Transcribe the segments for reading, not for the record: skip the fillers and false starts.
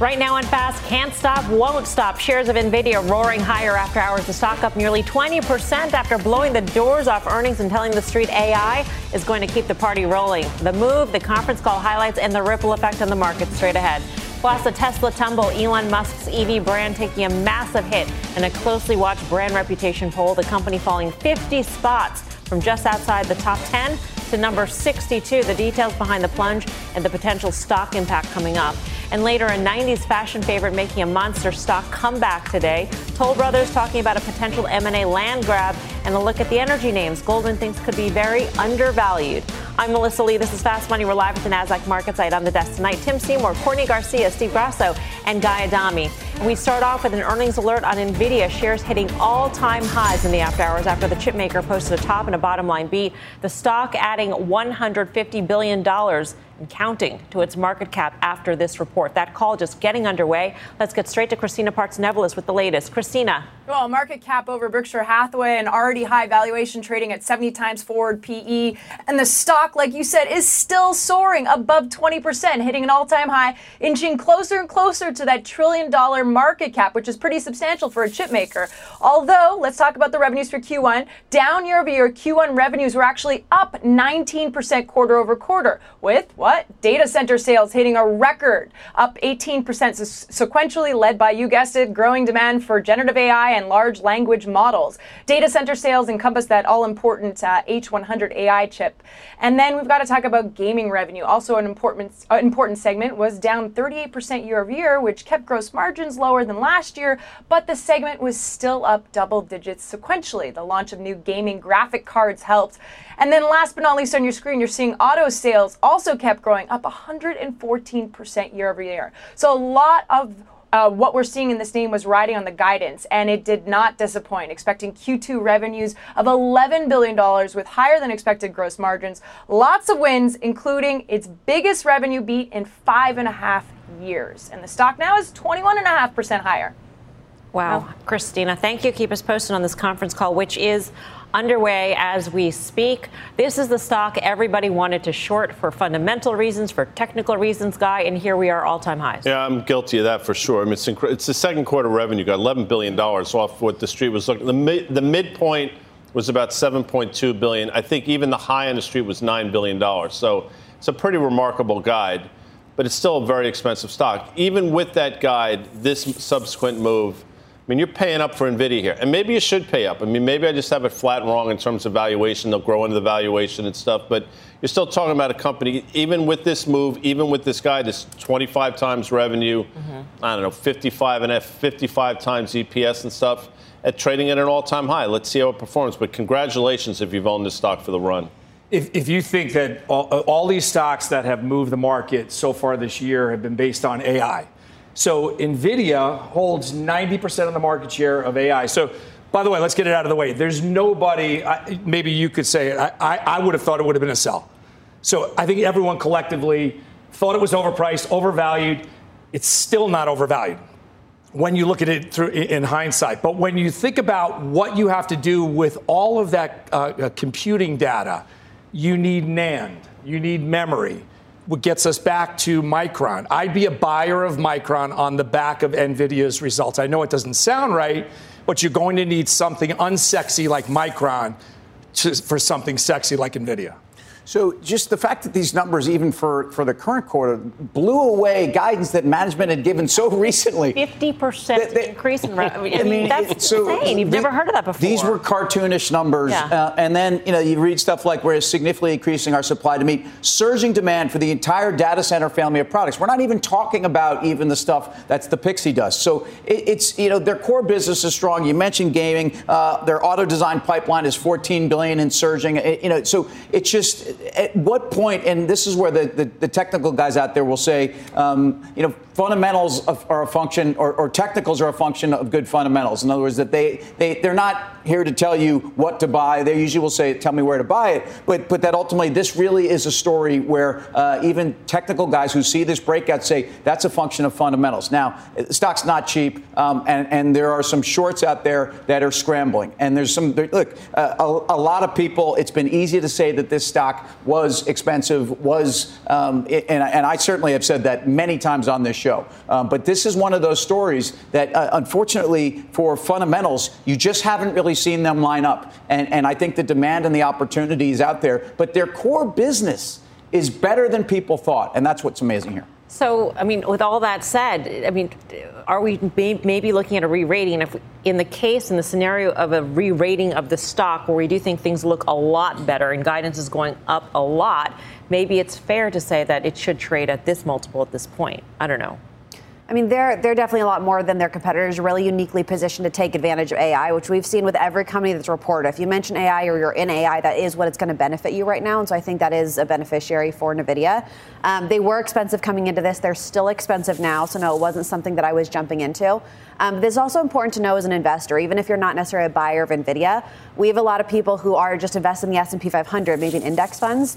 Right now on Fast, can't stop, won't stop. Shares of NVIDIA roaring higher after hours. The stock up nearly 20% after blowing the doors off earnings and telling the street AI is going to keep the party rolling. The move, the conference call highlights, and the ripple effect on the market straight ahead. Plus, the Tesla tumble, Elon Musk's EV brand taking a massive hit, and a closely watched brand reputation poll, the company falling 50 spots from just outside the top 10 to number 62. The details behind the plunge and the potential stock impact coming up. And later, a 90s fashion favorite making a monster stock comeback today. Toll Brothers talking about a potential M&A land grab, and a look at the energy names Goldman thinks could be very undervalued. I'm Melissa Lee. This is Fast Money. We're live at the Nasdaq market site. On the desk tonight, Tim Seymour, Courtney Garcia, Steve Grasso, and Guy Adami. And we start off with an earnings alert on NVIDIA. Shares hitting all-time highs in the after hours after the chipmaker posted a top and a bottom line beat. The stock adding $150 billion and counting to its market cap after this report. That call just getting underway. Let's get straight to Christina Parts-Nevelis with the latest. Christina. Well, market cap over Berkshire Hathaway, an already high valuation trading at 70 times forward PE. And the stock, like you said, is still soaring above 20%, hitting an all-time high, inching closer and closer to that $1 trillion market cap, which is pretty substantial for a chip maker. Although, let's talk about the revenues for Q1. Down year over year, Q1 revenues were actually up 19% quarter over quarter, with data center sales hitting a record, up 18% sequentially, led by, you guessed it, growing demand for generative AI and large language models. Data center sales encompass that all-important H100 AI chip. And then we've got to talk about gaming revenue. Also an important segment was down 38% year over year, which kept gross margins lower than last year, but the segment was still up double digits sequentially. The launch of new gaming graphic cards helped. And then last but not least on your screen, you're seeing auto sales also kept growing, up 114% year over year. So a lot of what we're seeing in this name was riding on the guidance, and it did not disappoint, expecting Q2 revenues of $11 billion with higher than expected gross margins. Lots of wins, including its biggest revenue beat in 5.5 years. And the stock now is 21.5% higher. Wow. Christina, thank you. Keep us posted on this conference call, which is underway as we speak. This is the stock everybody wanted to short for fundamental reasons, for technical reasons, Guy, and here we are, all-time highs. Yeah, I'm guilty of that for sure. I mean, it's the second quarter revenue, got $11 billion off what the street was looking. The midpoint was about $7.2 billion. I think even the high on the street was $9 billion. So it's a pretty remarkable guide, but it's still a very expensive stock. Even with that guide, this subsequent move, I mean, you're paying up for NVIDIA here. And maybe you should pay up. I mean, maybe I just have it flat wrong in terms of valuation. They'll grow into the valuation and stuff. But you're still talking about a company, even with this move, even with this guy, this 25 times revenue, I don't know, 55 times EPS and stuff, at trading at an all-time high. Let's see how it performs. But congratulations if you've owned this stock for the run. If you think that all these stocks that have moved the market so far this year have been based on AI. So NVIDIA holds 90% of the market share of AI. So, by the way, let's get it out of the way. There's nobody, maybe you could say it, I would have thought it would have been a sell. So I think everyone collectively thought it was overpriced, overvalued. It's still not overvalued when you look at it through in hindsight. But when you think about what you have to do with all of that computing data, you need NAND, you need memory. What gets us back to Micron. I'd be a buyer of Micron on the back of NVIDIA's results. I know it doesn't sound right, but you're going to need something unsexy like Micron for something sexy like NVIDIA. So just the fact that these numbers, even for the current quarter, blew away guidance that management had given so recently. 50% increase in revenue. I mean, that's insane. You've never heard of that before. These were cartoonish numbers. Yeah. And then, you read stuff like we're significantly increasing our supply to meet surging demand for the entire data center family of products. We're not even talking about even the stuff that's the pixie dust. So it's their core business is strong. You mentioned gaming. Their auto design pipeline is $14 billion and surging. So it's just... At what point, and this is where the technical guys out there will say, fundamentals are a function, or technicals are a function of good fundamentals. In other words, that they're not here to tell you what to buy. They usually will say, tell me where to buy it. But that ultimately, this really is a story where even technical guys who see this breakout say that's a function of fundamentals. Now, the stock's not cheap, and there are some shorts out there that are scrambling. And there's some, look, a lot of people, it's been easy to say that this stock was expensive, was, and I certainly have said that many times on this show. But this is one of those stories that, unfortunately, for fundamentals, you just haven't really seen them line up. And I think the demand and the opportunity is out there. But their core business is better than people thought. And that's what's amazing here. So, I mean, with all that said, I mean, are we maybe looking at a re-rating? If, in the scenario of a re-rating of the stock where we do think things look a lot better and guidance is going up a lot, maybe it's fair to say that it should trade at this multiple at this point. I don't know. I mean, they're definitely a lot more than their competitors, really uniquely positioned to take advantage of AI, which we've seen with every company that's reported. If you mention AI or you're in AI, that is what it's going to benefit you right now. And so I think that is a beneficiary for NVIDIA. They were expensive coming into this. They're still expensive now. So, no, it wasn't something that I was jumping into. But it's also important to know as an investor, even if you're not necessarily a buyer of NVIDIA, we have a lot of people who are just investing in the S&P 500, maybe in index funds.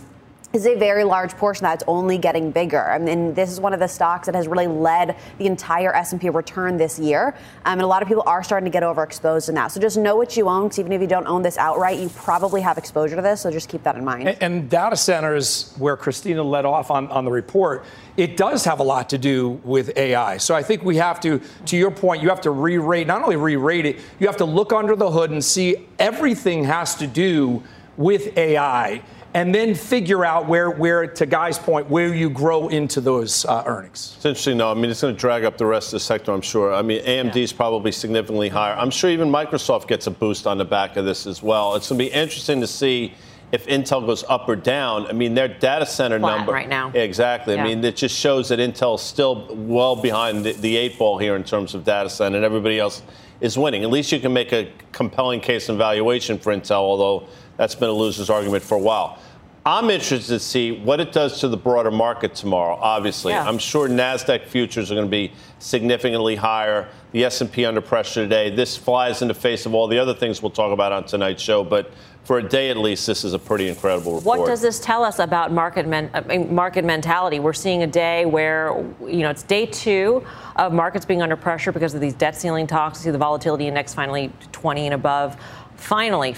Is a very large portion that's only getting bigger. I mean, this is one of the stocks that has really led the entire S&P return this year. And a lot of people are starting to get overexposed in that. So just know what you own, because even if you don't own this outright, you probably have exposure to this. So just keep that in mind. And data centers, where Christina led off on the report, it does have a lot to do with AI. So I think we have to your point, you have to re-rate, not only re-rate it, you have to look under the hood and see everything has to do with AI. And then figure out where, to Guy's point, where you grow into those earnings. It's interesting, though. I mean, it's going to drag up the rest of the sector, I'm sure. I mean, AMD is probably significantly higher. I'm sure even Microsoft gets a boost on the back of this as well. It's going to be interesting to see if Intel goes up or down. I mean, their data center number right now. Exactly. Yeah. I mean, it just shows that Intel's still well behind the eight ball here in terms of data center, and everybody else is winning. At least you can make a compelling case and valuation for Intel, although that's been a loser's argument for a while. I'm interested to see what it does to the broader market tomorrow, obviously. Yeah. I'm sure Nasdaq futures are going to be significantly higher. The S&P under pressure today. This flies in the face of all the other things we'll talk about on tonight's show. But for a day at least, this is a pretty incredible report. What does this tell us about market mentality? We're seeing a day where, you know, it's day two of markets being under pressure because of these debt ceiling talks. You see the volatility index finally 20 and above. Finally,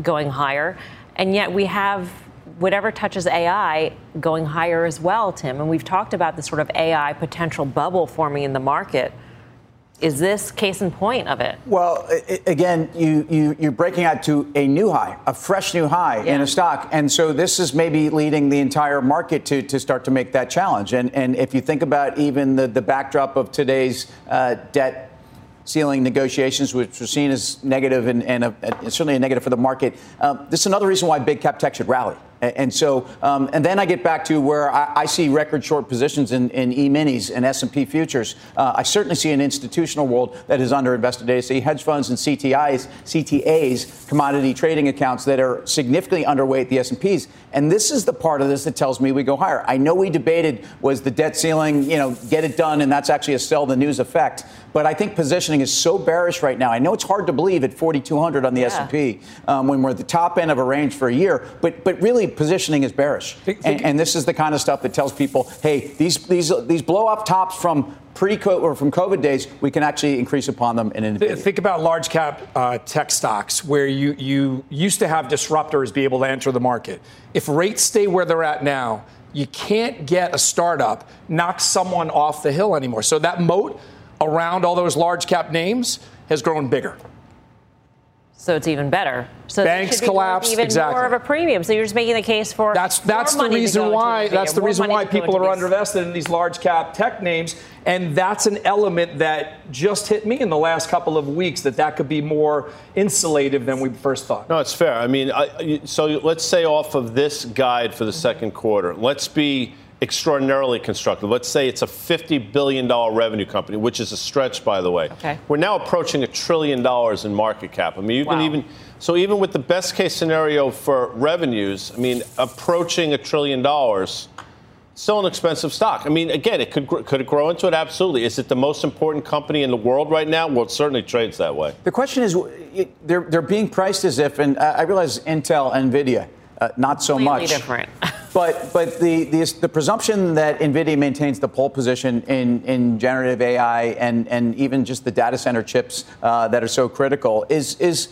going higher. And yet we have whatever touches AI going higher as well, Tim. And we've talked about this sort of AI potential bubble forming in the market. Is this case in point of it? Well, again, you're breaking out to a new high, a fresh new high in a stock. And so this is maybe leading the entire market to start to make that challenge. And if you think about even the backdrop of today's debt ceiling negotiations, which were seen as negative and certainly a negative for the market. This is another reason why big cap tech should rally. And so, and then I get back to where I see record short positions in E-minis and S&P futures. I certainly see an institutional world that is underinvested today. I see hedge funds and CTAs, commodity trading accounts that are significantly underweight the S&Ps. And this is the part of this that tells me we go higher. I know we debated was the debt ceiling, you know, get it done, and that's actually a sell the news effect. But I think positioning is so bearish right now. I know it's hard to believe at 4,200 on the S&P when we're at the top end of a range for a year, but really positioning is bearish. And this is the kind of stuff that tells people, hey, these blow up tops from pre-COVID or from COVID days, we can actually increase upon them. Think about large cap tech stocks where you used to have disruptors be able to enter the market. If rates stay where they're at now, you can't get a startup knock someone off the hill anymore. So that moat around all those large cap names has grown bigger. So it's even better. So banks collapse, even more of a premium. So you're just making the case for that's the reason why people are underinvested in these large cap tech names, and that's an element that just hit me in the last couple of weeks that could be more insulative than we first thought. No, it's fair. I mean, so let's say off of this guide for the second quarter, let's be extraordinarily constructive. Let's say it's a $50 billion revenue company, which is a stretch, by the way. Okay. We're now approaching $1 trillion in market cap. I mean, you can even with the best case scenario for revenues, I mean, approaching $1 trillion still an expensive stock. I mean, again, it could it grow into it? Absolutely. Is it the most important company in the world right now? Well, it certainly trades that way. The question is, they're being priced as if, and I realize Intel, NVIDIA, not so much. Completely different. But the presumption that NVIDIA maintains the pole position in generative AI and even just the data center chips that are so critical is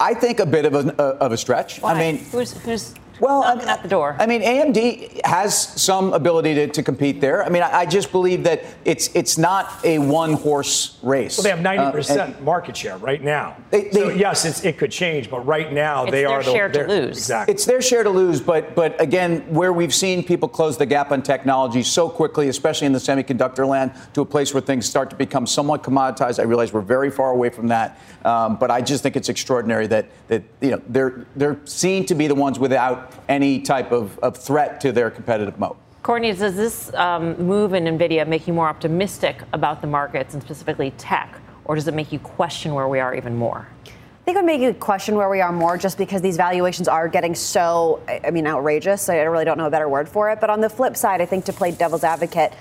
I think a bit of a stretch. Why? I mean, who's well, knocking at the door? I mean, AMD has some ability to compete there. I mean, I just believe that it's not a one-horse race. Well, they have 90% market share right now. So, yes, it could change, but right now they are the... It's their share to lose. Exactly. It's their share to lose, but again, where we've seen people close the gap on technology so quickly, especially in the semiconductor land, to a place where things start to become somewhat commoditized. I realize we're very far away from that, but I just think it's extraordinary that you know they're seen to be the ones without any type of threat to their competitive moat. Courtney, does this move in NVIDIA make you more optimistic about the markets and specifically tech, or does it make you question where we are even more? I think it would make you question where we are more just because these valuations are getting so, I mean, outrageous. I really don't know a better word for it. But on the flip side, I think to play devil's advocate,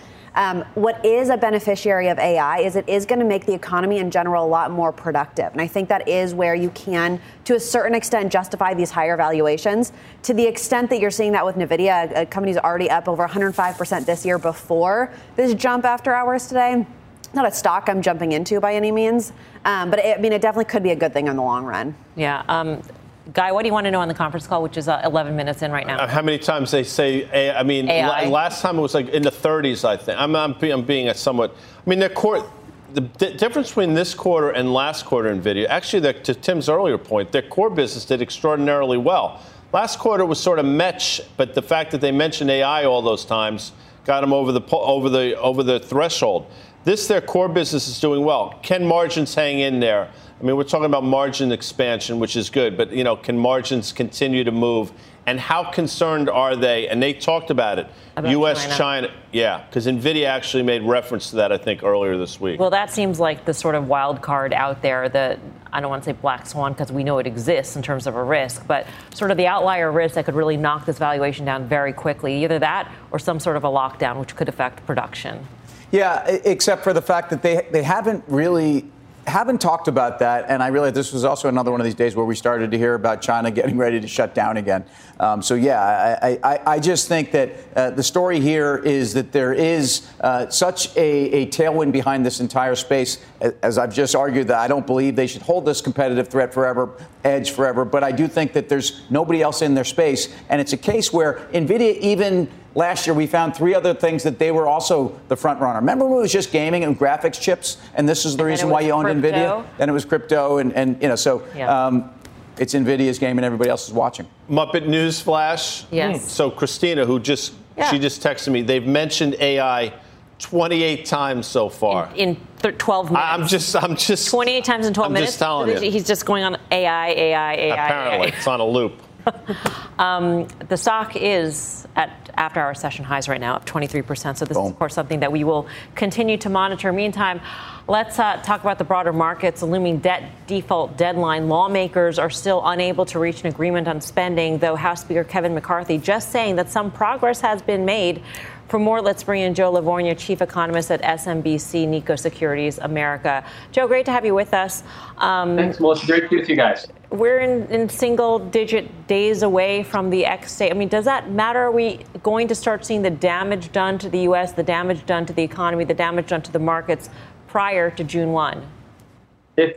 what is a beneficiary of AI is it is going to make the economy in general a lot more productive. And I think that is where you can, to a certain extent, justify these higher valuations. To the extent that you're seeing that with NVIDIA, a company's already up over 105% this year before this jump after hours today. Not a stock I'm jumping into by any means, but it definitely could be a good thing in the long run. Yeah. Guy, what do you want to know on the conference call, which is 11 minutes in right now? How many times they say, I mean, last time it was like in the 30s, I think. I'm being a somewhat, I mean, the difference between this quarter and last quarter NVIDIA, actually, to Tim's earlier point, their core business did extraordinarily well. Last quarter was sort of mech, but the fact that they mentioned AI all those times got them over the threshold. Their core business is doing well. Can margins hang in there? I mean, we're talking about margin expansion, which is good, but, you know, can margins continue to move? And how concerned are they? And they talked about it. About U.S., China. Yeah, because NVIDIA actually made reference to that, I think, earlier this week. Well, that seems like the sort of wild card out there that I don't want to say black swan because we know it exists in terms of a risk, but sort of the outlier risk that could really knock this valuation down very quickly, either that or some sort of a lockdown, which could affect production. Yeah, except for the fact that they haven't really... haven't talked about that, and I realize this was also another one of these days where we started to hear about China getting ready to shut down again. I just think that the story here is that there is such a tailwind behind this entire space, as I've just argued, that I don't believe they should hold this competitive threat forever, edge forever, but I do think that there's nobody else in their space, and it's a case where NVIDIA even... Last year, we found three other things that they were also the front runner. Remember when it was just gaming and graphics chips, and this is the reason why you owned NVIDIA? Then it was crypto, and you know, so yeah. It's NVIDIA's game, and everybody else is watching. Muppet News Flash. Yes. So Christina, who she just texted me, they've mentioned AI 28 times so far in 12 minutes. I'm just 28 times in 12 minutes. I'm just telling you. He's just going on AI. Apparently, AI. It's on a loop. The stock is at after-hour session highs right now, up 23%. So this is, of course, something that we will continue to monitor. Meantime, let's talk about the broader markets. A looming debt default deadline. Lawmakers are still unable to reach an agreement on spending, though House Speaker Kevin McCarthy just saying that some progress has been made. For more, let's bring in Joe Lavorgna, chief economist at SMBC Nikko Securities America. Joe, great to have you with us. Thanks, Melissa. Great to be with you guys. We're in single-digit days away from the X-date. I mean, does that matter? Are we going to start seeing the damage done to the U.S., the damage done to the economy, the damage done to the markets prior to June 1?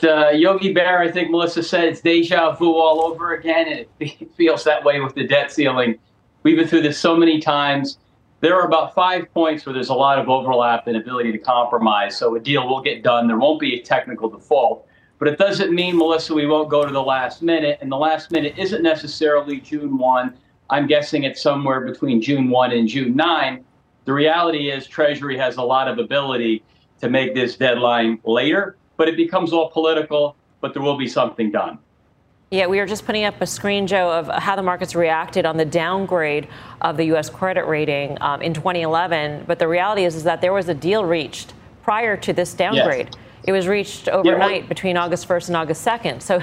Yogi Bear, I think Melissa said, it's deja vu all over again, and it feels that way with the debt ceiling. We've been through this so many times. There are about 5 points where there's a lot of overlap and ability to compromise, so a deal will get done. There won't be a technical default. But it doesn't mean, Melissa, we won't go to the last minute, and the last minute isn't necessarily June 1. I'm guessing it's somewhere between June 1 and June 9. The reality is Treasury has a lot of ability to make this deadline later, but it becomes all political, but there will be something done. Yeah, we are just putting up a screen, Joe, of how the markets reacted on the downgrade of the U.S. credit rating in 2011. But the reality is that there was a deal reached prior to this downgrade. Yes. It was reached overnight between August 1st and August 2nd. So,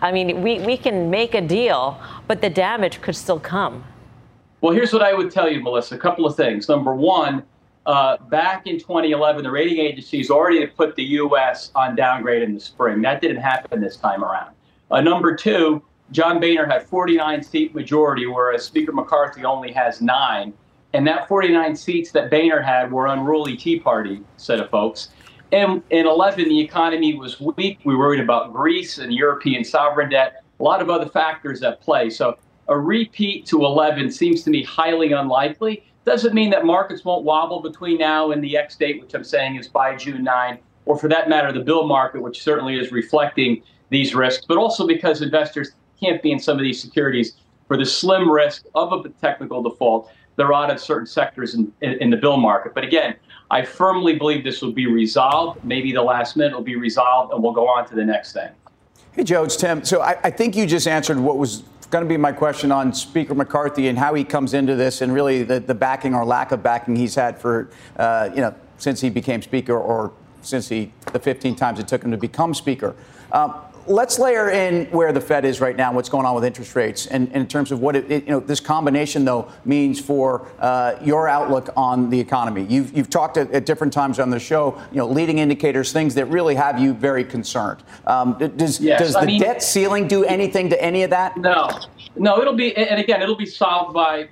I mean, we can make a deal, but the damage could still come. Well, here's what I would tell you, Melissa, a couple of things. Number one, back in 2011, the rating agencies already had put the U.S. on downgrade in the spring. That didn't happen this time around. Number two, John Boehner had 49 seat majority, whereas Speaker McCarthy only has 9. And that 49 seats that Boehner had were unruly Tea Party set of folks. And in 11, the economy was weak. We worried about Greece and European sovereign debt, a lot of other factors at play. So a repeat to 11 seems to me highly unlikely. Doesn't mean that markets won't wobble between now and the X date, which I'm saying is by June 9, or for that matter, the bill market, which certainly is reflecting these risks, but also because investors can't be in some of these securities for the slim risk of a technical default. They're out of certain sectors in the bill market. But again, I firmly believe this will be resolved. Maybe the last minute will be resolved, and we'll go on to the next thing. Hey, Joe, it's Tim. So I think you just answered what was going to be my question on Speaker McCarthy and how he comes into this, and really the backing or lack of backing he's had for, since he became Speaker, or since the 15 times it took him to become Speaker. Let's layer in where the Fed is right now, what's going on with interest rates, and in terms of what this combination, though, means for your outlook on the economy. You've talked at different times on the show, leading indicators, things that really have you very concerned. Does the debt ceiling do anything to any of that? No, it'll be, and again, it'll be solved by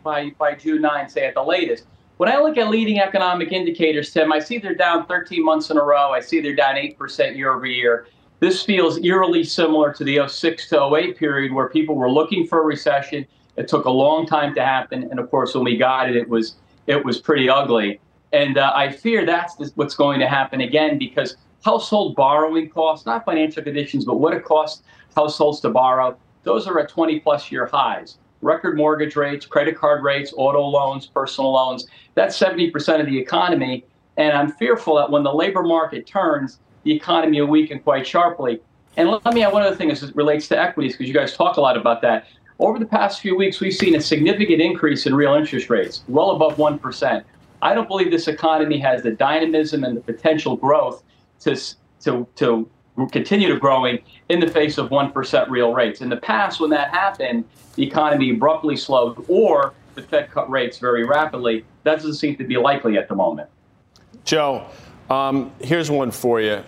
June 9, say at the latest. When I look at leading economic indicators, Tim, I see they're down 13 months in a row. I see they're down 8% year over year. This feels eerily similar to the 06 to 08 period where people were looking for a recession. It took a long time to happen. And of course, when we got it, it was pretty ugly. And I fear that's what's going to happen again, because household borrowing costs, not financial conditions, but what it costs households to borrow, those are at 20 plus year highs. Record mortgage rates, credit card rates, auto loans, personal loans, that's 70% of the economy. And I'm fearful that when the labor market turns, the economy will weaken quite sharply. And let me add one other thing as it relates to equities, because you guys talk a lot about that. Over the past few weeks, we've seen a significant increase in real interest rates, well above 1%. I don't believe this economy has the dynamism and the potential growth to continue to growing in the face of 1% real rates. In the past, when that happened, the economy abruptly slowed, or the Fed cut rates very rapidly. That doesn't seem to be likely at the moment. Joe, here's one for you.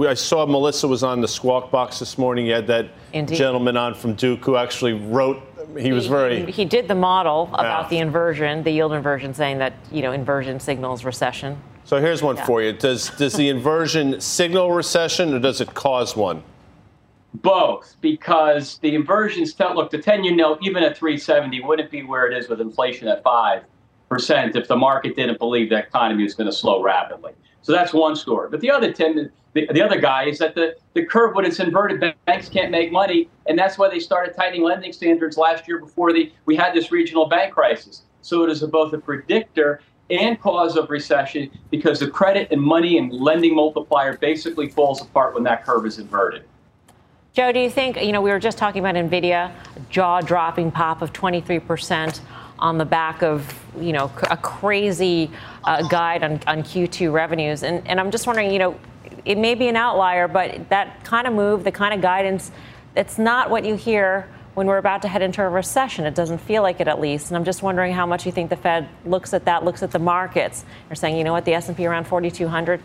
I saw Melissa was on the Squawk Box this morning. You had that gentleman on from Duke who actually wrote. He did the model about the inversion, the yield inversion, saying that inversion signals recession. So here's one for you. Does the inversion signal recession, or does it cause one? Both, because the inversions tell. Look, the 10-year note, even at 370, wouldn't be where it is with inflation at 5% if the market didn't believe the economy was going to slow rapidly. So that's one story. But the other, Tim, the other guy is that the curve, when it's inverted, banks can't make money. And that's why they started tightening lending standards last year before we had this regional bank crisis. So it is both a predictor and cause of recession, because the credit and money and lending multiplier basically falls apart when that curve is inverted. Joe, do you think, we were just talking about NVIDIA, jaw-dropping pop of 23%. On the back of, a crazy guide on Q2 revenues. And I'm just wondering, it may be an outlier, but that kind of move, the kind of guidance, it's not what you hear when we're about to head into a recession. It doesn't feel like it, at least. And I'm just wondering how much you think the Fed looks at that, looks at the markets. They're saying, the S&P around 4,200,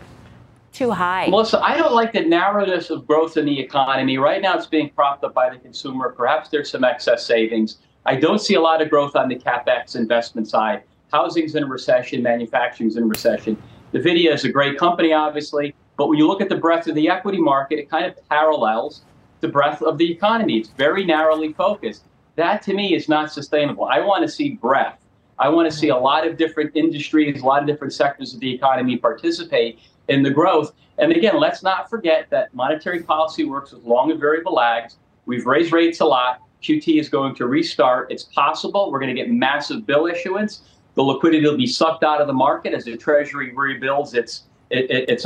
too high. Melissa, I don't like the narrowness of growth in the economy. Right now it's being propped up by the consumer. Perhaps there's some excess savings. I don't see a lot of growth on the CapEx investment side. Housing's in recession, manufacturing's in recession. NVIDIA is a great company, obviously, but when you look at the breadth of the equity market, it kind of parallels the breadth of the economy. It's very narrowly focused. That, to me, is not sustainable. I want to see breadth. I want to see a lot of different industries, a lot of different sectors of the economy participate in the growth. And again, let's not forget that monetary policy works with long and variable lags. We've raised rates a lot. QT is going to restart. It's possible. We're going to get massive bill issuance. The liquidity will be sucked out of the market as the Treasury rebuilds its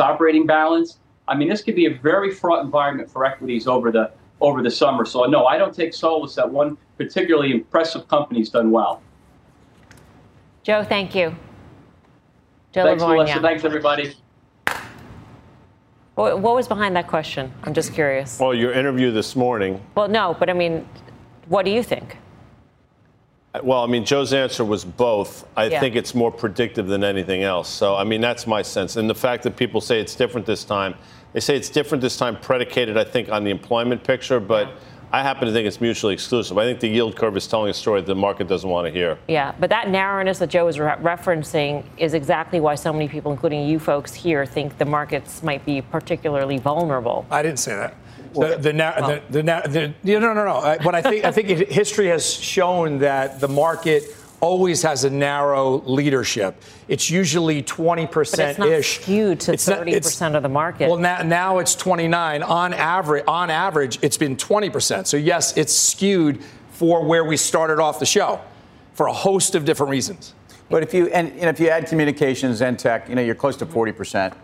operating balance. I mean, this could be a very fraught environment for equities over the summer. So, no, I don't take solace that one particularly impressive company's done well. Joe, thank you. Joe, thanks, Melissa. Thanks, everybody. What was behind that question? I'm just curious. Well, your interview this morning. Well, no, but I mean, what do you think? Well, I mean, Joe's answer was both. I think it's more predictive than anything else. So, I mean, that's my sense. And the fact that people say it's different this time, they say it's different this time predicated, I think, on the employment picture. But I happen to think it's mutually exclusive. I think the yield curve is telling a story that the market doesn't want to hear. Yeah, but that narrowness that Joe was referencing is exactly why so many people, including you folks here, think the markets might be particularly vulnerable. I didn't say that. But I think history has shown that the market always has a narrow leadership. It's usually 20% ish. Skewed to 30% of the market. Well, now it's 29. On average, it's been 20%. So yes, it's skewed for where we started off the show, for a host of different reasons. But if you add communications and tech, you're close to 40%.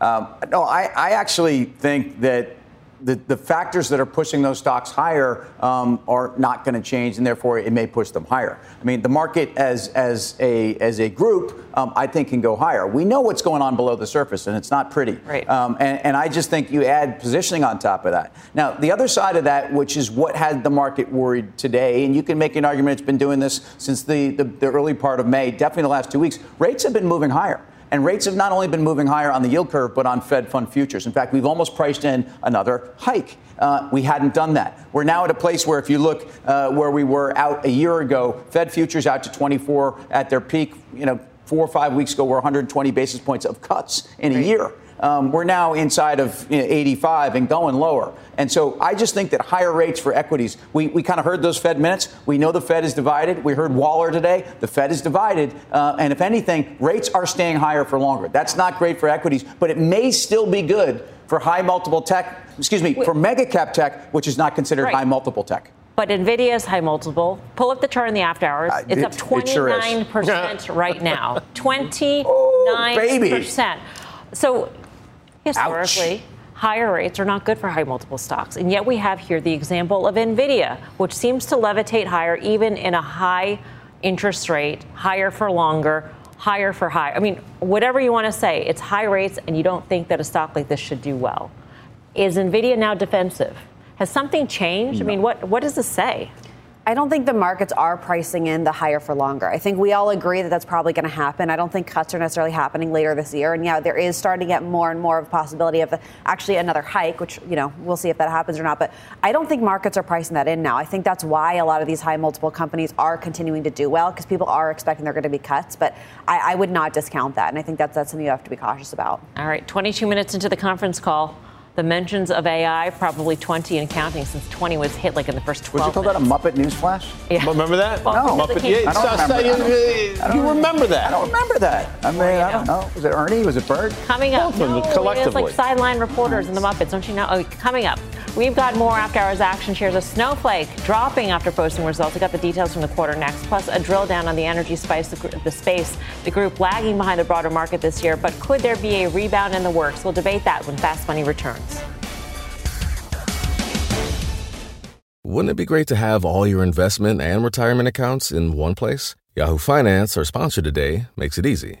I actually think that. The factors that are pushing those stocks higher are not going to change, and therefore it may push them higher. I mean, the market as a group, I think, can go higher. We know what's going on below the surface, and it's not pretty. Right. And I just think you add positioning on top of that. Now, the other side of that, which is what had the market worried today, and you can make an argument it's been doing this since the early part of May, definitely the last 2 weeks, rates have been moving higher. And rates have not only been moving higher on the yield curve, but on Fed fund futures. In fact, we've almost priced in another hike. We hadn't done that. We're now at a place where if you look where we were out a year ago, Fed futures out to 24 at their peak, 4 or 5 weeks ago were 120 basis points of cuts in a year. We're now inside of 85 and going lower. And so I just think that higher rates for equities, we kind of heard those Fed minutes. We know the Fed is divided. We heard Waller today. The Fed is divided. And if anything, rates are staying higher for longer. That's not great for equities, but it may still be good for high multiple tech, for mega cap tech, which is not considered high multiple tech. But NVIDIA is high multiple. Pull up the chart in the after hours. It's up 29% right now. 29%. Oh, baby. So historically, higher rates are not good for high multiple stocks. And yet we have here the example of NVIDIA, which seems to levitate higher even in a high interest rate, higher for longer, higher for high. I mean, whatever you want to say, it's high rates and you don't think that a stock like this should do well. Is NVIDIA now defensive? Has something changed? No. I mean, what does this say? I don't think the markets are pricing in the higher for longer. I think we all agree that that's probably going to happen. I don't think cuts are necessarily happening later this year. And yeah, there is starting to get more and more of a possibility of actually another hike, which, we'll see if that happens or not. But I don't think markets are pricing that in now. I think that's why a lot of these high multiple companies are continuing to do well, because people are expecting there are going to be cuts. But I would not discount that. And I think that's something you have to be cautious about. All right, 22 minutes into the conference call. The mentions of AI, probably 20 and counting, since 20 was hit like in the first 12 minutes. Would you call that a Muppet newsflash? Yeah. Remember that? Well, no. Muppet, yeah, I don't remember that. I don't remember that. I mean, I don't know. Was it Ernie? Was it Bird? Coming up. No, collectively. It's like sideline reporters in the Muppets, don't you know? Oh, coming up, we've got more after hours action. Shares of Snowflake dropping after posting results. We got the details from the quarter next, plus a drill down on the energy space, the group lagging behind the broader market this year. But could there be a rebound in the works? We'll debate that when Fast Money returns. Wouldn't it be great to have all your investment and retirement accounts in one place? Yahoo Finance, our sponsor today, makes it easy.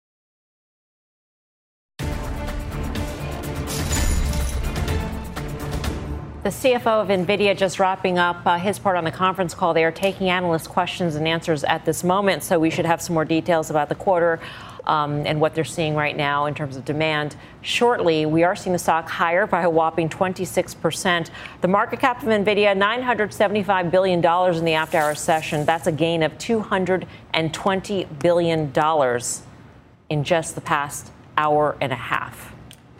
The CFO of NVIDIA just wrapping up his part on the conference call. They are taking analyst questions and answers at this moment, so we should have some more details about the quarter and what they're seeing right now in terms of demand. Shortly, we are seeing the stock higher by a whopping 26%. The market cap of NVIDIA, $975 billion in the after-hour session. That's a gain of $220 billion in just the past hour and a half.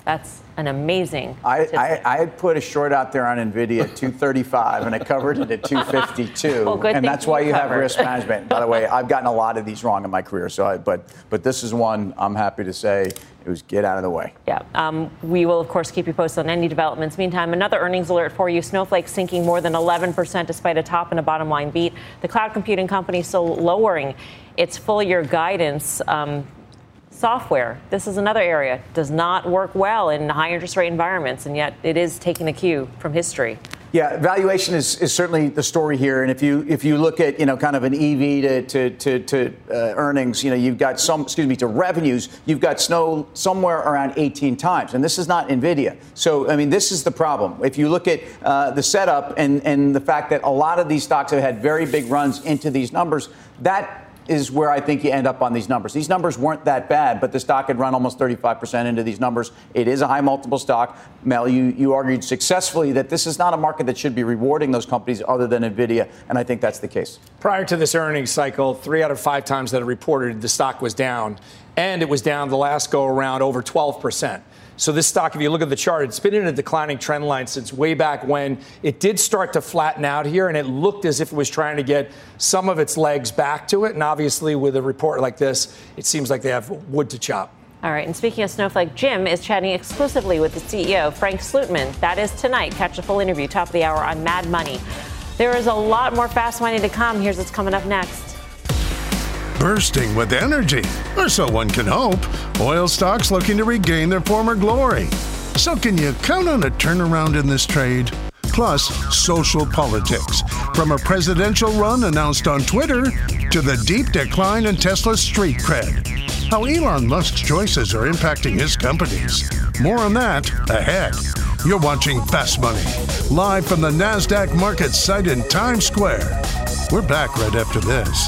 That's an amazing statistic. I had put a short out there on NVIDIA at 235, and I covered it at 252. Well, and that's why you have risk management. By the way, I've gotten a lot of these wrong in my career. So, but this is one I'm happy to say it was get out of the way. Yeah. We will, of course, keep you posted on any developments. Meantime, another earnings alert for you. Snowflake sinking more than 11% despite a top and a bottom line beat. The cloud computing company still lowering its full year guidance. Software, this is another area, does not work well in high interest rate environments, and yet it is taking the cue from history. Yeah, valuation is certainly the story here. And if you look at, you know, kind of an EV to earnings, you know, you've got to revenues, you've got somewhere around 18 times. And this is not NVIDIA. So, I mean, this is the problem. If you look at the setup and the fact that a lot of these stocks have had very big runs into these numbers, that is where I think you end up on these numbers. These numbers weren't that bad, but the stock had run almost 35% into these numbers. It is a high multiple stock. Mel, you argued successfully that this is not a market that should be rewarding those companies other than NVIDIA, and I think that's the case. Prior to this earnings cycle, 3 out of 5 times that it reported, the stock was down, and it was down the last go around over 12%. So this stock, if you look at the chart, it's been in a declining trend line since way back when. It did start to flatten out here, and it looked as if it was trying to get some of its legs back to it. And obviously, with a report like this, it seems like they have wood to chop. All right. And speaking of Snowflake, Jim is chatting exclusively with the CEO, Frank Slootman. That is tonight. Catch the full interview, top of the hour on Mad Money. There is a lot more Fast Money to come. Here's what's coming up next. Bursting with energy, or so one can hope. Oil stocks looking to regain their former glory. So can you count on a turnaround in this trade? Plus, social politics. From a presidential run announced on Twitter to the deep decline in Tesla's street cred. How Elon Musk's choices are impacting his companies. More on that ahead. You're watching Fast Money, live from the Nasdaq market site in Times Square. We're back right after this.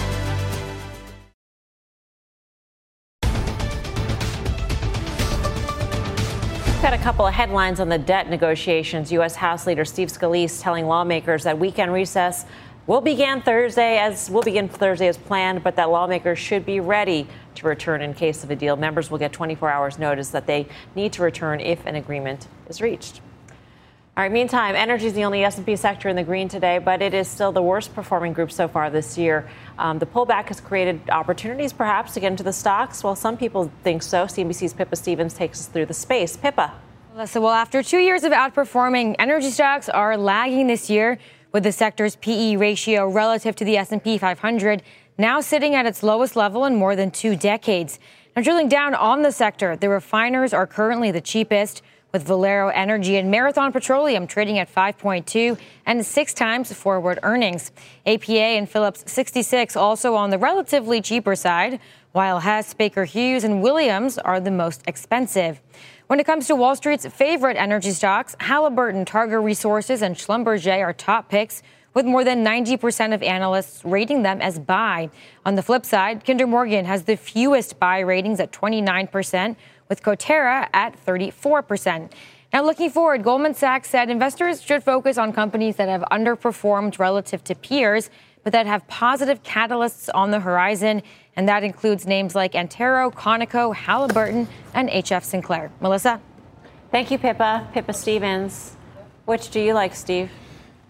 Got a couple of headlines on the debt negotiations. U.S. House Leader Steve Scalise telling lawmakers that weekend recess will begin Thursday as planned, but that lawmakers should be ready to return in case of a deal. Members will get 24 hours notice that they need to return if an agreement is reached. All right, meantime, energy is the only S&P sector in the green today, but it is still the worst performing group so far this year. The pullback has created opportunities, perhaps, to get into the stocks. Well, some people think so. CNBC's Pippa Stevens takes us through the space. Pippa. Melissa, well, after 2 years of outperforming, energy stocks are lagging this year, with the sector's PE ratio relative to the S&P 500 now sitting at its lowest level in more than 2 decades. Now, drilling down on the sector, the refiners are currently the cheapest, with Valero Energy and Marathon Petroleum trading at 5.2 and 6 times forward earnings. APA and Phillips 66 also on the relatively cheaper side, while Hess, Baker Hughes, and Williams are the most expensive. When it comes to Wall Street's favorite energy stocks, Halliburton, Targa Resources, and Schlumberger are top picks, with more than 90% of analysts rating them as buy. On the flip side, Kinder Morgan has the fewest buy ratings at 29%, with Coterra at 34%. Now, looking forward, Goldman Sachs said investors should focus on companies that have underperformed relative to peers, but that have positive catalysts on the horizon, and that includes names like Antero, Conoco, Halliburton, and HF Sinclair. Melissa? Thank you, Pippa. Pippa Stevens. Which do you like, Steve?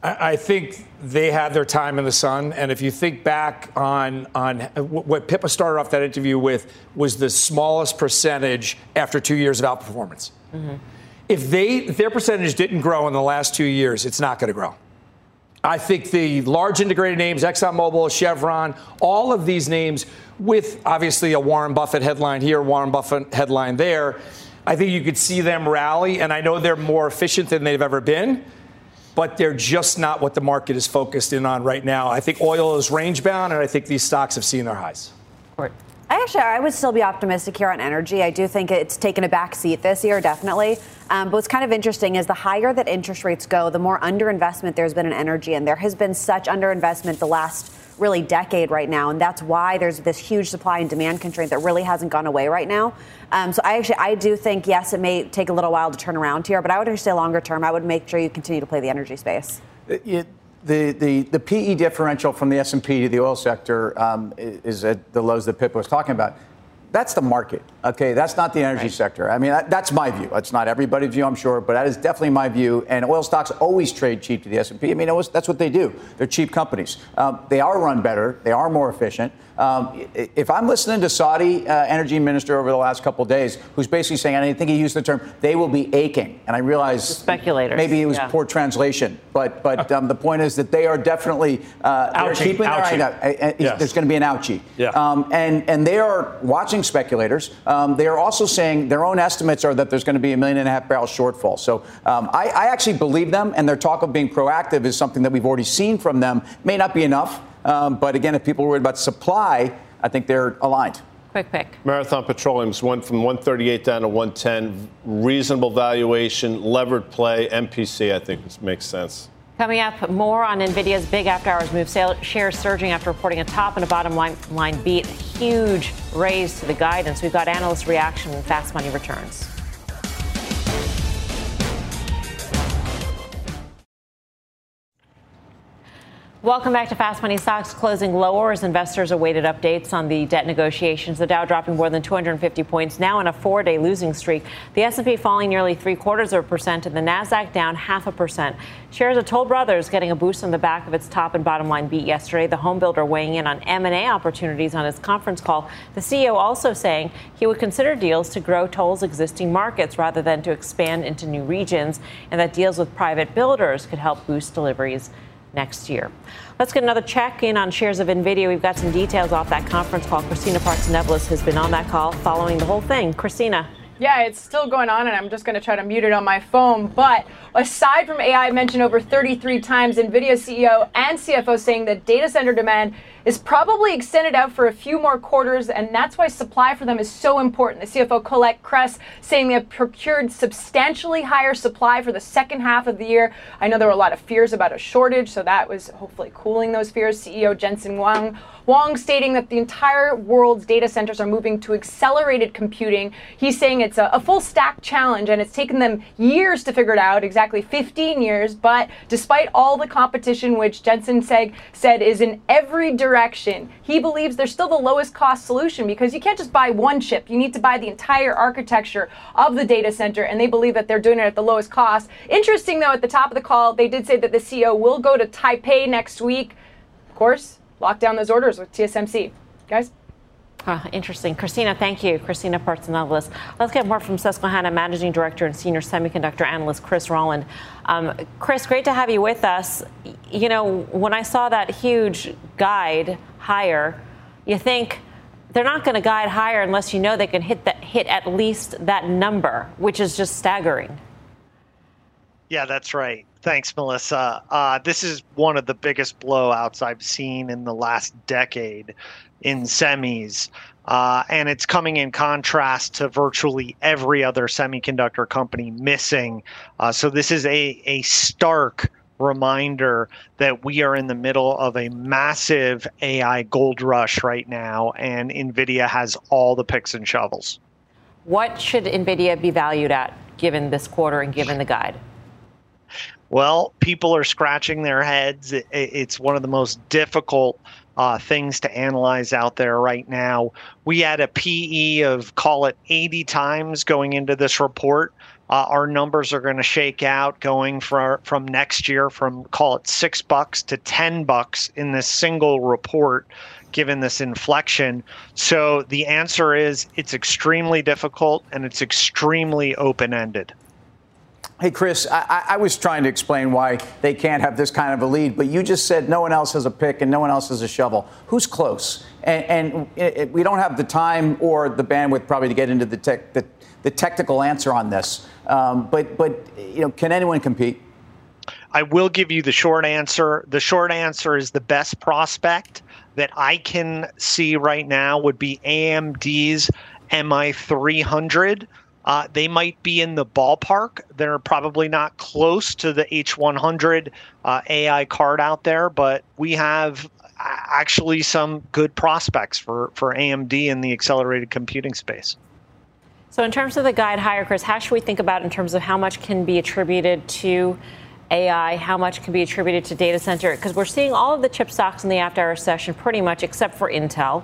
I think they had their time in the sun. And if you think back on what Pippa started off that interview with was the smallest percentage after 2 years of outperformance. Mm-hmm. If their percentage didn't grow in the last 2 years, it's not going to grow. I think the large integrated names, ExxonMobil, Chevron, all of these names with obviously a Warren Buffett headline here, Warren Buffett headline there, I think you could see them rally. And I know they're more efficient than they've ever been, but they're just not what the market is focused in on right now. I think oil is range bound, and I think these stocks have seen their highs. I would still be optimistic here on energy. I do think it's taken a back seat this year, definitely. But what's kind of interesting is the higher that interest rates go, the more underinvestment there's been in energy. And there has been such underinvestment the last really decade right now. And that's why there's this huge supply and demand constraint that really hasn't gone away right now. So I do think, yes, it may take a little while to turn around here, but I would say longer term, I would make sure you continue to play the energy space. The PE differential from the S&P to the oil sector is at the lows that Pippa was talking about. That's the market, okay? That's not the energy sector. I mean, that's my view. That's not everybody's view, I'm sure, but that is definitely my view. And oil stocks always trade cheap to the S&P. I mean, that's what they do. They're cheap companies. They are run better. They are more efficient. If I'm listening to Saudi energy minister over the last couple of days, who's basically saying, and I think he used the term, they will be aching. And I realize speculators. Maybe it was poor translation, but the point is that they are definitely cheap. There's going to be an ouchie. Yeah. And they are watching speculators. They are also saying their own estimates are that there's going to be 1.5 million barrel shortfall. So I actually believe them, and their talk of being proactive is something that we've already seen from them. May not be enough, but again, if people are worried about supply, I think they're aligned. Quick pick. Marathon Petroleum's went from 138 down to 110. Reasonable valuation, levered play, MPC, I think makes sense. Coming up, more on NVIDIA's big after-hours move. Shares surging after reporting a top and a bottom line beat. Huge raise to the guidance. We've got analyst reaction when Fast Money returns. Welcome back to Fast Money. Stocks closing lower as investors awaited updates on the debt negotiations. The Dow dropping more than 250 points, now on a four-day losing streak. The S&P falling nearly 0.75% and the Nasdaq down 0.5%. Shares of Toll Brothers getting a boost on the back of its top and bottom line beat yesterday. The home builder weighing in on M&A opportunities on his conference call. The CEO also saying he would consider deals to grow Toll's existing markets rather than to expand into new regions, and that deals with private builders could help boost deliveries next year. Let's get another check in on shares of NVIDIA. We've got some details off that conference call. Christina Parts-Nevelis has been on that call following the whole thing. Christina. Yeah, it's still going on, and I'm just going to try to mute it on my phone. But aside from AI mentioned over 33 times, NVIDIA CEO and CFO saying that data center demand is probably extended out for a few more quarters, and that's why supply for them is so important. The CFO, Colette Kress, saying they have procured substantially higher supply for the second half of the year. I know there were a lot of fears about a shortage, so that was hopefully cooling those fears. CEO Jensen Huang stating that the entire world's data centers are moving to accelerated computing. He's saying it's a full stack challenge, and it's taken them years to figure it out, exactly 15 years, but despite all the competition, which Jensen said is in every direction, he believes they're still the lowest cost solution because you can't just buy one chip. You need to buy the entire architecture of the data center, and they believe that they're doing it at the lowest cost. Interesting, though, at the top of the call, they did say that the CEO will go to Taipei next week. Of course, lock down those orders with TSMC. Guys? Interesting. Christina, thank you. Christina Parts-Nevelis. Let's get more from Susquehanna Managing Director and Senior Semiconductor Analyst Chris Rowland. Chris, great to have you with us. You know, when I saw that huge guide higher, you think they're not going to guide higher unless you know they can hit at least that number, which is just staggering. Yeah, that's right. Thanks, Melissa. This is one of the biggest blowouts I've seen in the last decade in semis. And it's coming in contrast to virtually every other semiconductor company missing. So this is a stark reminder that we are in the middle of a massive AI gold rush right now, and NVIDIA has all the picks and shovels. What should NVIDIA be valued at given this quarter and given the guide? Well, people are scratching their heads. It's one of the most difficult things to analyze out there right now. We had a PE of, call it, 80 times going into this report. Our numbers are going to shake out going from next year from, call it, $6 to $10 in this single report, given this inflection. So the answer is it's extremely difficult and it's extremely open-ended. Hey, Chris, I was trying to explain why they can't have this kind of a lead, but you just said no one else has a pick and no one else has a shovel. Who's close? And we don't have the time or the bandwidth probably to get into the technical answer on this. But can anyone compete? I will give you the short answer. The short answer is the best prospect that I can see right now would be AMD's MI300. They might be in the ballpark. They're probably not close to the H100 AI card out there, but we have actually some good prospects for AMD in the accelerated computing space. So in terms of the guide higher, Chris, how should we think about in terms of how much can be attributed to AI, how much can be attributed to data center? Because we're seeing all of the chip stocks in the after-hour session pretty much, except for Intel,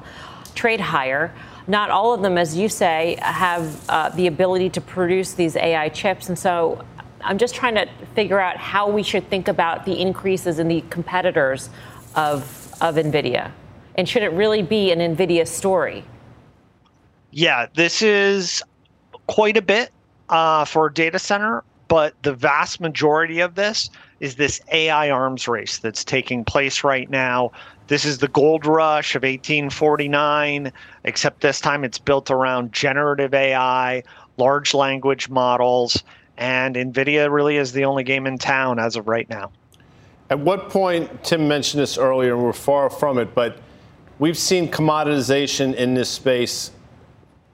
trade higher. Not all of them, as you say, have the ability to produce these AI chips. And so I'm just trying to figure out how we should think about the increases in the competitors of NVIDIA. And should it really be an NVIDIA story? Yeah, this is quite a bit for a data center, but the vast majority of this is this AI arms race that's taking place right now. This is the gold rush of 1849, except this time it's built around generative AI, large language models, and NVIDIA really is the only game in town as of right now. At what point, Tim mentioned this earlier, and we're far from it, but we've seen commoditization in this space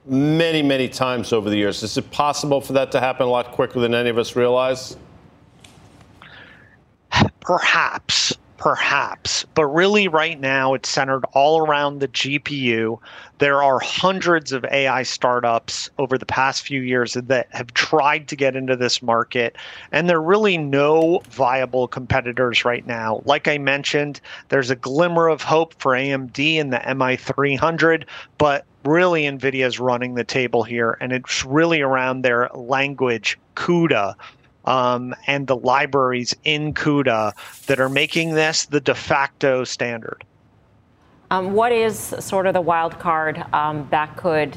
many, many times over the years. Is it possible for that to happen a lot quicker than any of us realize? Perhaps. But really right now, it's centered all around the GPU. There are hundreds of AI startups over the past few years that have tried to get into this market, and there are really no viable competitors right now. Like I mentioned, there's a glimmer of hope for AMD in the MI300, but really, NVIDIA is running the table here, and it's really around their language, CUDA, and the libraries in CUDA that are making this the de facto standard. What is sort of the wild card that could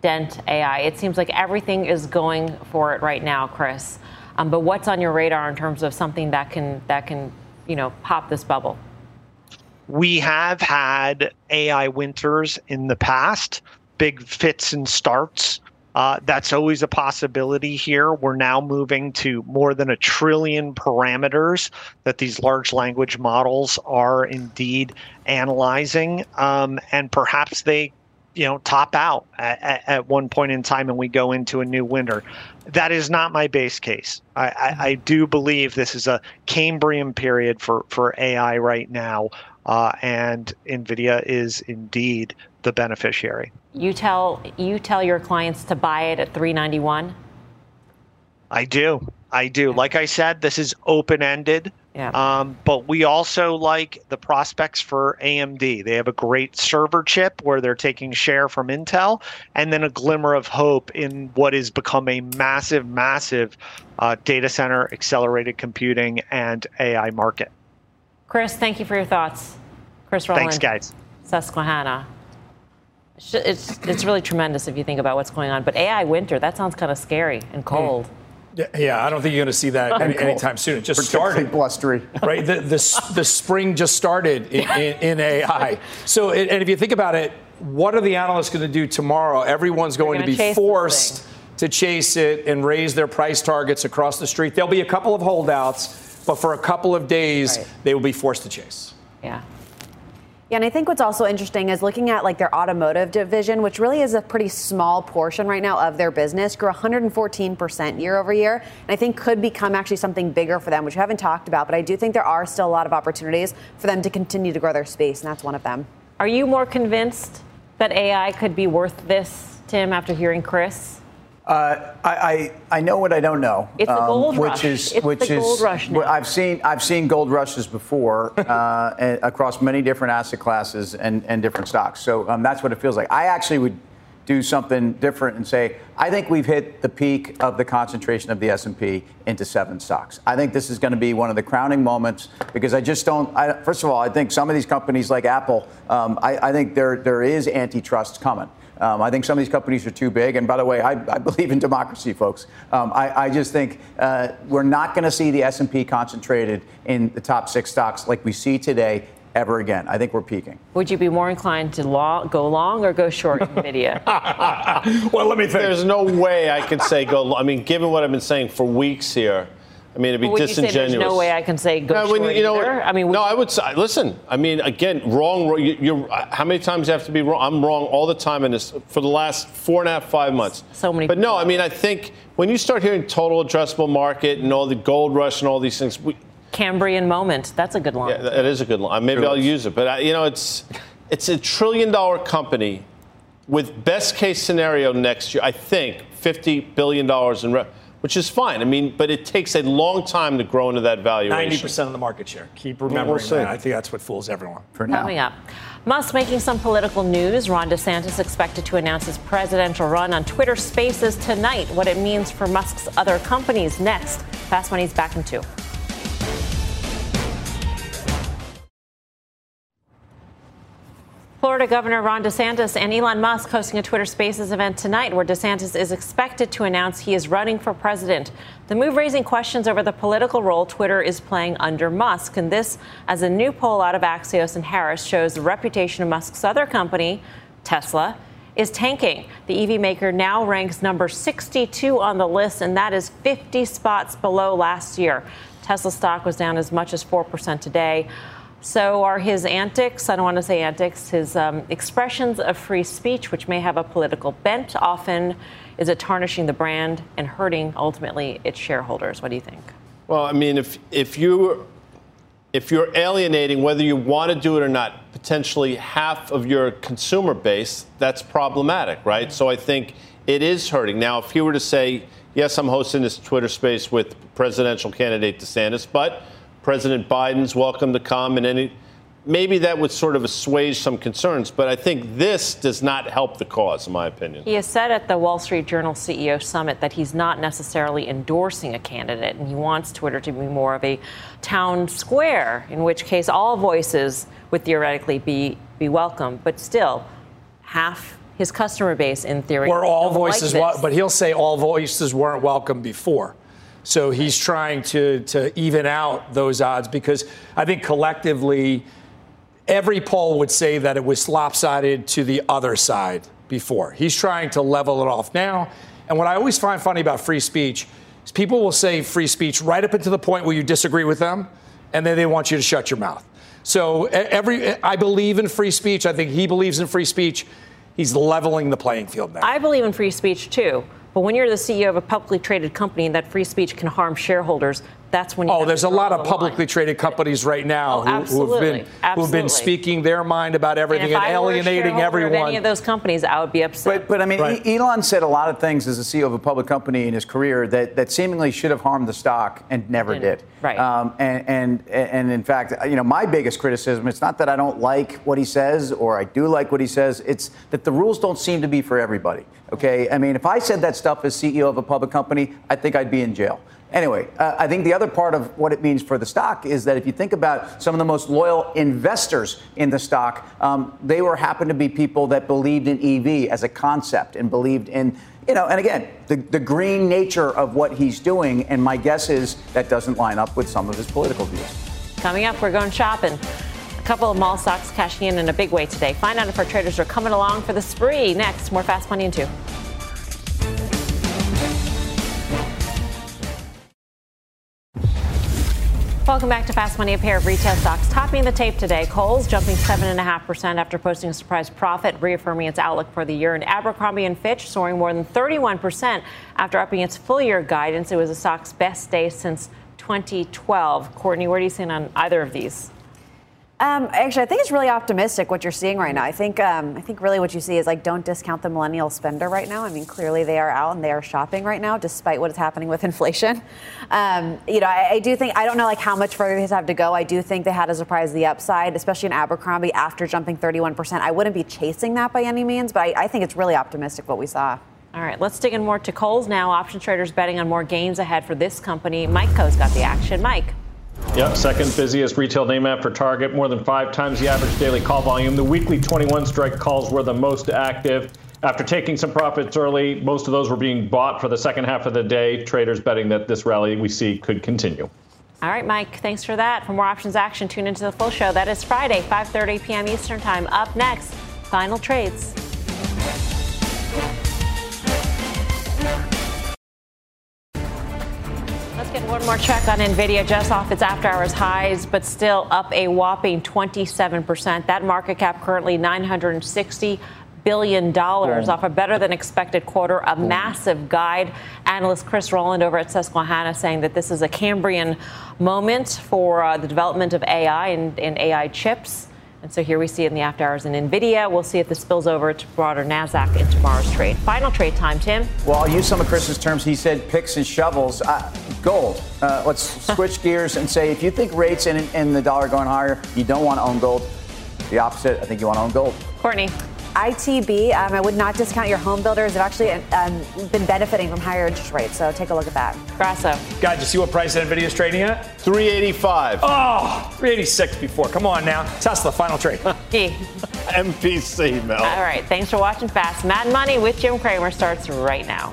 dent AI? It seems like everything is going for it right now, Chris. But what's on your radar in terms of something that can, you know, pop this bubble? We have had AI winters in the past, big fits and starts. That's always a possibility here. We're now moving to more than 1 trillion parameters that these large language models are indeed analyzing, and perhaps they, you know, top out at one point in time and we go into a new winter. That is not my base case. I do believe this is a Cambrian period for AI right now. And NVIDIA is indeed the beneficiary. You tell your clients to buy it at $391? I do. Like I said, this is open-ended. Yeah. But we also like the prospects for AMD. They have a great server chip where they're taking share from Intel, and then a glimmer of hope in what has become a massive, massive data center, accelerated computing, and AI market. Chris, thank you for your thoughts. Chris Rowland. Thanks, guys. Susquehanna. It's really tremendous if you think about what's going on. But AI winter, that sounds kind of scary and cold. Yeah, I don't think you're going to see that anytime soon. It just started. Blustery. Right? The spring just started in AI. So, and if you think about it, what are the analysts going to do tomorrow? Everyone's going to be forced to chase it and raise their price targets across the street. There'll be a couple of holdouts. But for a couple of days, They will be forced to chase. Yeah, and I think what's also interesting is looking at like their automotive division, which really is a pretty small portion right now of their business, grew 114% year over year, and I think could become actually something bigger for them, which we haven't talked about. But I do think there are still a lot of opportunities for them to continue to grow their space, and that's one of them. Are you more convinced that AI could be worth this, Tim, after hearing Chris? I know what I don't know. It's a gold rush. It's the gold rush now. I've seen gold rushes before across many different asset classes and different stocks. So that's what it feels like. I actually would do something different and say I think we've hit the peak of the concentration of the S&P into 7 stocks. I think this is going to be one of the crowning moments because I just don't. First of all, I think some of these companies like Apple. I think there is antitrust coming. I think some of these companies are too big. And by the way, I believe in democracy, folks. I just think we're not going to see the S&P concentrated in the top 6 stocks like we see today ever again. I think we're peaking. Would you be more inclined to go long or go short NVIDIA? Well, let me think. There's no way I could say go long. I mean, given what I've been saying for weeks here, I mean, it'd be disingenuous. Would you say there's no way I can say go short either? I mean, I would say, listen, I mean, again, wrong. You're, how many times do you have to be wrong? I'm wrong all the time in this for the last 4.5, 5 months. So many. But no, I mean, I think when you start hearing total addressable market and all the gold rush and all these things. Cambrian moment. That's a good line. Yeah, that is a good line. Maybe I'll use it. But, you know, it's a trillion-dollar company with best-case scenario next year, I think, $50 billion in revenue. Which is fine. I mean, but it takes a long time to grow into that valuation. 90% of the market share. Keep remembering that. I think that's what fools everyone for now. Coming up, Musk making some political news. Ron DeSantis expected to announce his presidential run on Twitter Spaces tonight. What it means for Musk's other companies next. Fast Money's back in 2. Florida Governor Ron DeSantis and Elon Musk hosting a Twitter Spaces event tonight where DeSantis is expected to announce he is running for president. The move raising questions over the political role Twitter is playing under Musk, and this as a new poll out of Axios and Harris shows the reputation of Musk's other company, Tesla, is tanking. The EV maker now ranks number 62 on the list, and that is 50 spots below last year. Tesla stock was down as much as 4% today. So are his antics, I don't want to say antics, his expressions of free speech, which may have a political bent, often is it tarnishing the brand and hurting, ultimately, its shareholders? What do you think? Well, I mean, if you're alienating, whether you want to do it or not, potentially half of your consumer base, that's problematic, right? Mm-hmm. So I think it is hurting. Now, if he were to say, yes, I'm hosting this Twitter space with presidential candidate DeSantis, but President Biden's welcome to come, and maybe that would sort of assuage some concerns. But I think this does not help the cause, in my opinion. He has said at the Wall Street Journal CEO Summit that he's not necessarily endorsing a candidate, and he wants Twitter to be more of a town square, in which case all voices would theoretically be welcome. But still, half his customer base, in theory, were all voices. Like but he'll say all voices weren't welcome before. So he's trying to even out those odds, because I think collectively every poll would say that it was lopsided to the other side before. He's trying to level it off now. And what I always find funny about free speech is people will say free speech right up until the point where you disagree with them, and then they want you to shut your mouth. So I believe in free speech. I think he believes in free speech. He's leveling the playing field now. I believe in free speech, too. But when you're the CEO of a publicly traded company and that free speech can harm shareholders, that's when you have to there's a lot of publicly traded companies right now who've been speaking their mind about everything and alienating everyone. If any of those companies, I would be upset. But I mean, Elon said a lot of things as a CEO of a public company in his career that seemingly should have harmed the stock and never did. Right. And in fact, you know, my biggest criticism, it's not that I don't like what he says or I do like what he says. It's that the rules don't seem to be for everybody. OK, I mean, if I said that stuff as CEO of a public company, I think I'd be in jail. Anyway, I think the other part of what it means for the stock is that if you think about some of the most loyal investors in the stock, they happened to be people that believed in EV as a concept and believed in, you know, and again, the green nature of what he's doing. And my guess is that doesn't line up with some of his political views. Coming up, we're going shopping. A couple of mall stocks cashing in a big way today. Find out if our traders are coming along for the spree. Next, more Fast Money in 2. Welcome back to Fast Money. A pair of retail stocks topping the tape today. Kohl's jumping 7.5% after posting a surprise profit, reaffirming its outlook for the year. And Abercrombie & Fitch soaring more than 31% after upping its full-year guidance. It was the stock's best day since 2012. Courtney, where do you stand on either of these? Actually, I think it's really optimistic what you're seeing right now. I think really what you see is, like, don't discount the millennial spender right now. I mean, clearly they are out and they are shopping right now, despite what is happening with inflation. You know, I do think, I don't know, like, how much further these have to go. I do think they had to surprise the upside, especially in Abercrombie after jumping 31%. I wouldn't be chasing that by any means, but I think it's really optimistic what we saw. All right, let's dig in more to Kohl's now. Option traders betting on more gains ahead for this company. Mike Coe's got the action. Mike. Yep, second busiest retail name after Target, more than 5 times the average daily call volume. The weekly 21 strike calls were the most active. After taking some profits early, most of those were being bought for the second half of the day. Traders betting that this rally we see could continue. All right, Mike, thanks for that. For more options action, tune into the full show. That is Friday, 5:30 p.m. Eastern Time. Up next, final trades. Let's get One more check on NVIDIA, just off its after-hours highs, but still up a whopping 27%. That market cap currently $960 billion off a better-than-expected quarter, a massive guide. Analyst Chris Rowland over at Susquehanna saying that this is a Cambrian moment for the development of AI and AI chips. And so here we see it in the after hours in NVIDIA. We'll see if this spills over to broader Nasdaq in tomorrow's trade. Final trade time, Tim. Well, I'll use some of Chris's terms. He said picks and shovels. Gold. Let's switch gears and say if you think rates and the dollar going higher, you don't want to own gold. The opposite. I think you want to own gold. Courtney. ITB, I would not discount your home builders. They've actually been benefiting from higher interest rates, so take a look at that. Grasso. Guy, did you see what price NVIDIA's trading at? $385. Oh, $386 before. Come on now. Tesla, final trade. MPC, Mel. All right, thanks for watching Fast. Mad Money with Jim Cramer starts right now.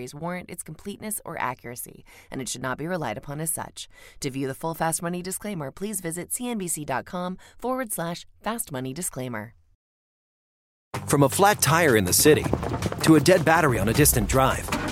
warrant its completeness or accuracy, and it should not be relied upon as such. To view the full Fast Money disclaimer, please visit cnbc.com/Fast Money Disclaimer. From a flat tire in the city to a dead battery on a distant drive,